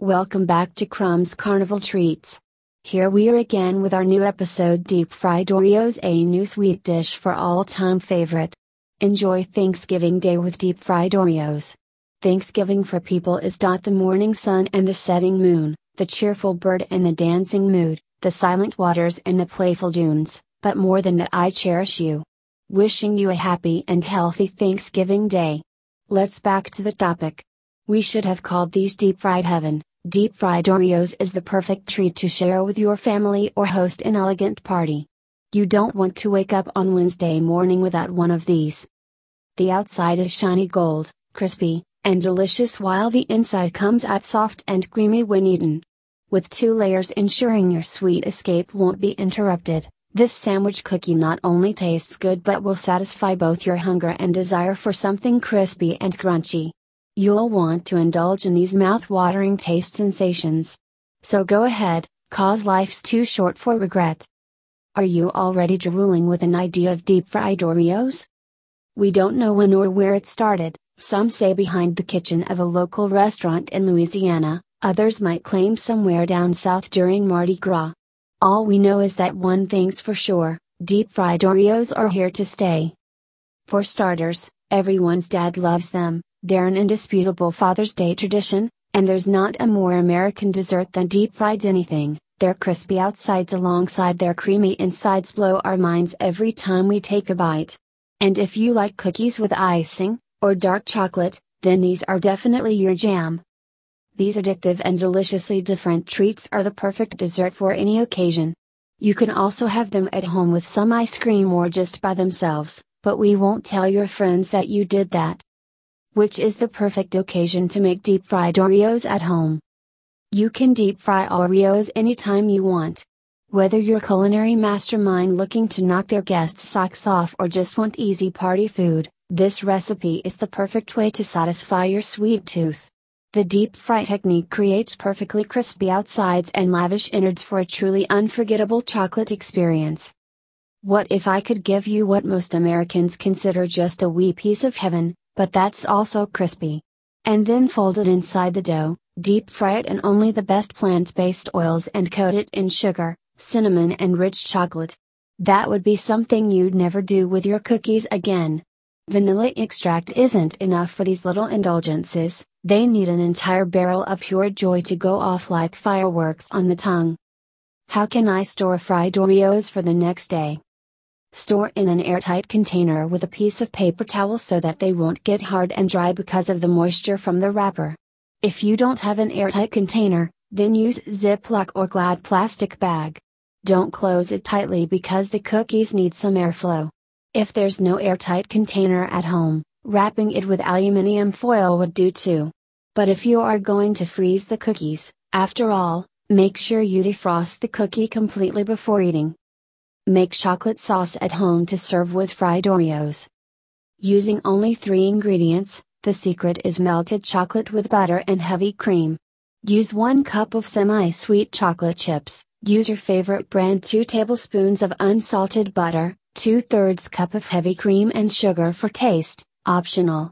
Welcome back to Crumbs Carnival Treats. Here we are again with our new episode, Deep Fried Oreos, a new sweet dish for all-time favorite. Enjoy Thanksgiving Day with Deep Fried Oreos. Thanksgiving for people is the morning sun and the setting moon, the cheerful bird and the dancing mood, the silent waters and the playful dunes, but more than that, I cherish you. Wishing you a happy and healthy Thanksgiving Day. Let's back to the topic. We should have called these Deep Fried Heaven. Deep Fried Oreos is the perfect treat to share with your family or host an elegant party. You don't want to wake up on Wednesday morning without one of these. The outside is shiny gold, crispy, and delicious, while the inside comes out soft and creamy when eaten. With two layers ensuring your sweet escape won't be interrupted, this sandwich cookie not only tastes good but will satisfy both your hunger and desire for something crispy and crunchy. You'll want to indulge in these mouth-watering taste sensations. So go ahead, 'cause life's too short for regret. Are you already drooling with an idea of deep-fried Oreos? We don't know when or where it started. Some say behind the kitchen of a local restaurant in Louisiana, others might claim somewhere down south during Mardi Gras. All we know is that one thing's for sure, deep-fried Oreos are here to stay. For starters, everyone's dad loves them. They're an indisputable Father's Day tradition, and there's not a more American dessert than deep-fried anything. Their crispy outsides alongside their creamy insides blow our minds every time we take a bite. And if you like cookies with icing, or dark chocolate, then these are definitely your jam. These addictive and deliciously different treats are the perfect dessert for any occasion. You can also have them at home with some ice cream or just by themselves, but we won't tell your friends that you did that. Which is the perfect occasion to make deep-fried Oreos at home. You can deep-fry Oreos anytime you want. Whether you're a culinary mastermind looking to knock their guests' socks off or just want easy party food, this recipe is the perfect way to satisfy your sweet tooth. The deep-fry technique creates perfectly crispy outsides and lavish innards for a truly unforgettable chocolate experience. What if I could give you what most Americans consider just a wee piece of heaven, but that's also crispy? And then fold it inside the dough, deep fry it in only the best plant-based oils and coat it in sugar, cinnamon and rich chocolate. That would be something you'd never do with your cookies again. Vanilla extract isn't enough for these little indulgences, they need an entire barrel of pure joy to go off like fireworks on the tongue. How can I store fried Oreos for the next day? Store in an airtight container with a piece of paper towel so that they won't get hard and dry because of the moisture from the wrapper. If you don't have an airtight container, then use Ziploc or Glad plastic bag. Don't close it tightly because the cookies need some airflow. If there's no airtight container at home, wrapping it with aluminum foil would do too. But if you are going to freeze the cookies, after all, make sure you defrost the cookie completely before eating. Make chocolate sauce at home to serve with fried Oreos. Using only 3 ingredients, the secret is melted chocolate with butter and heavy cream. Use 1 cup of semi-sweet chocolate chips, use your favorite brand, 2 tablespoons of unsalted butter, 2/3 cup of heavy cream and sugar for taste, optional.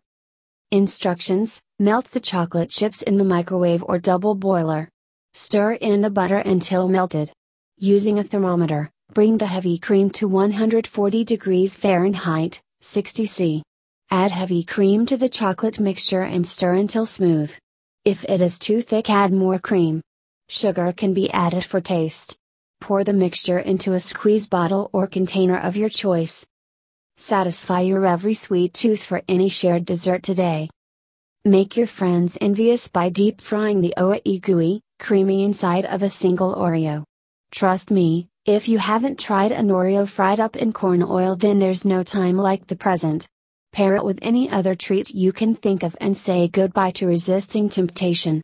Instructions: melt the chocolate chips in the microwave or double boiler. Stir in the butter until melted. Using a thermometer, bring the heavy cream to 140 degrees Fahrenheit, 60 C. Add heavy cream to the chocolate mixture and stir until smooth. If it is too thick, add more cream. Sugar can be added for taste. Pour the mixture into a squeeze bottle or container of your choice. Satisfy your every sweet tooth for any shared dessert today. Make your friends envious by deep frying the ooey gooey, creamy inside of a single Oreo. Trust me, if you haven't tried an Oreo fried up in corn oil, then there's no time like the present. Pair it with any other treat you can think of and say goodbye to resisting temptation.